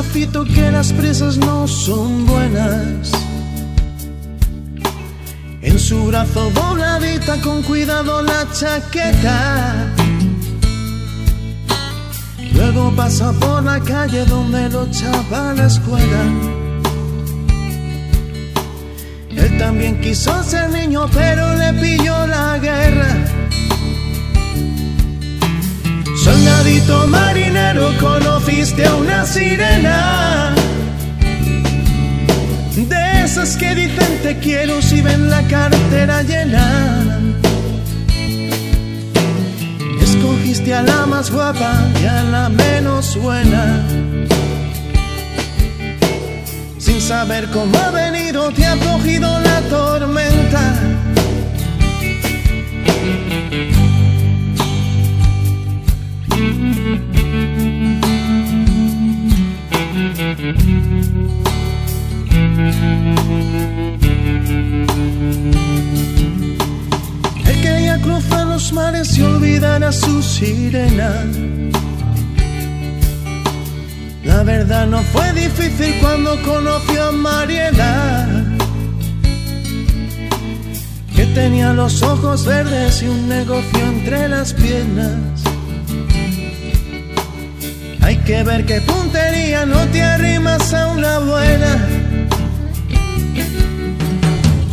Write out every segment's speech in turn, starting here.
Despacito que las presas no son buenas. En su brazo dobladita con cuidado la chaqueta. Luego pasa por la calle donde los chavales juegan. Él también quiso ser niño pero le pilló la guerra. Soldadito marinero, conociste a una sirena, de esas que dicen te quiero si ven la cartera llena. Escogiste a la más guapa y a la menos buena, sin saber cómo ha venido te ha cogido la tormenta. Él quería cruzar los mares y olvidar a su sirena. La verdad no fue difícil cuando conoció a Mariela, que tenía los ojos verdes y un negocio entre las piernas. Hay que ver qué puntería, no te arrimas a una buena.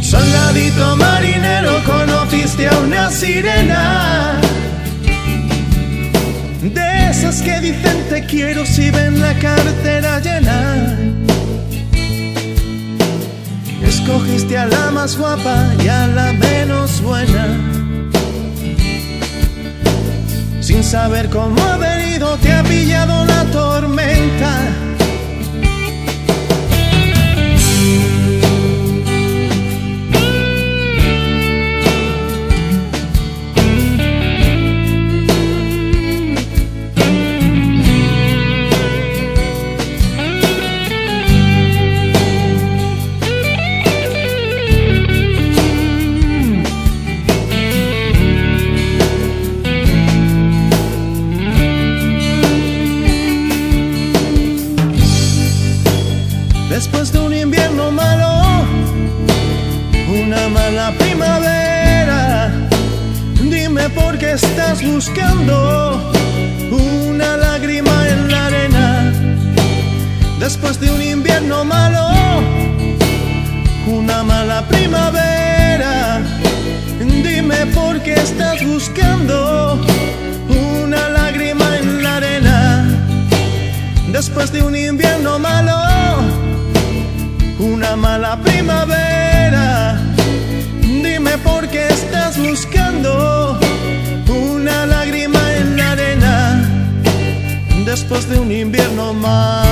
Soldadito marinero, conociste a una sirena, de esas que dicen te quiero si ven la cartera llena. Escogiste a la más guapa y a la menos buena, sin saber cómo ha venido te ha pillado la tormenta. Después de un invierno malo, una mala primavera, dime por qué estás buscando una lágrima en la arena. Después de un invierno malo, una mala primavera, dime por qué estás buscando una lágrima en la arena. Después de un invierno malo, una mala primavera, dime por qué estás buscando una lágrima en la arena. Después de un invierno más.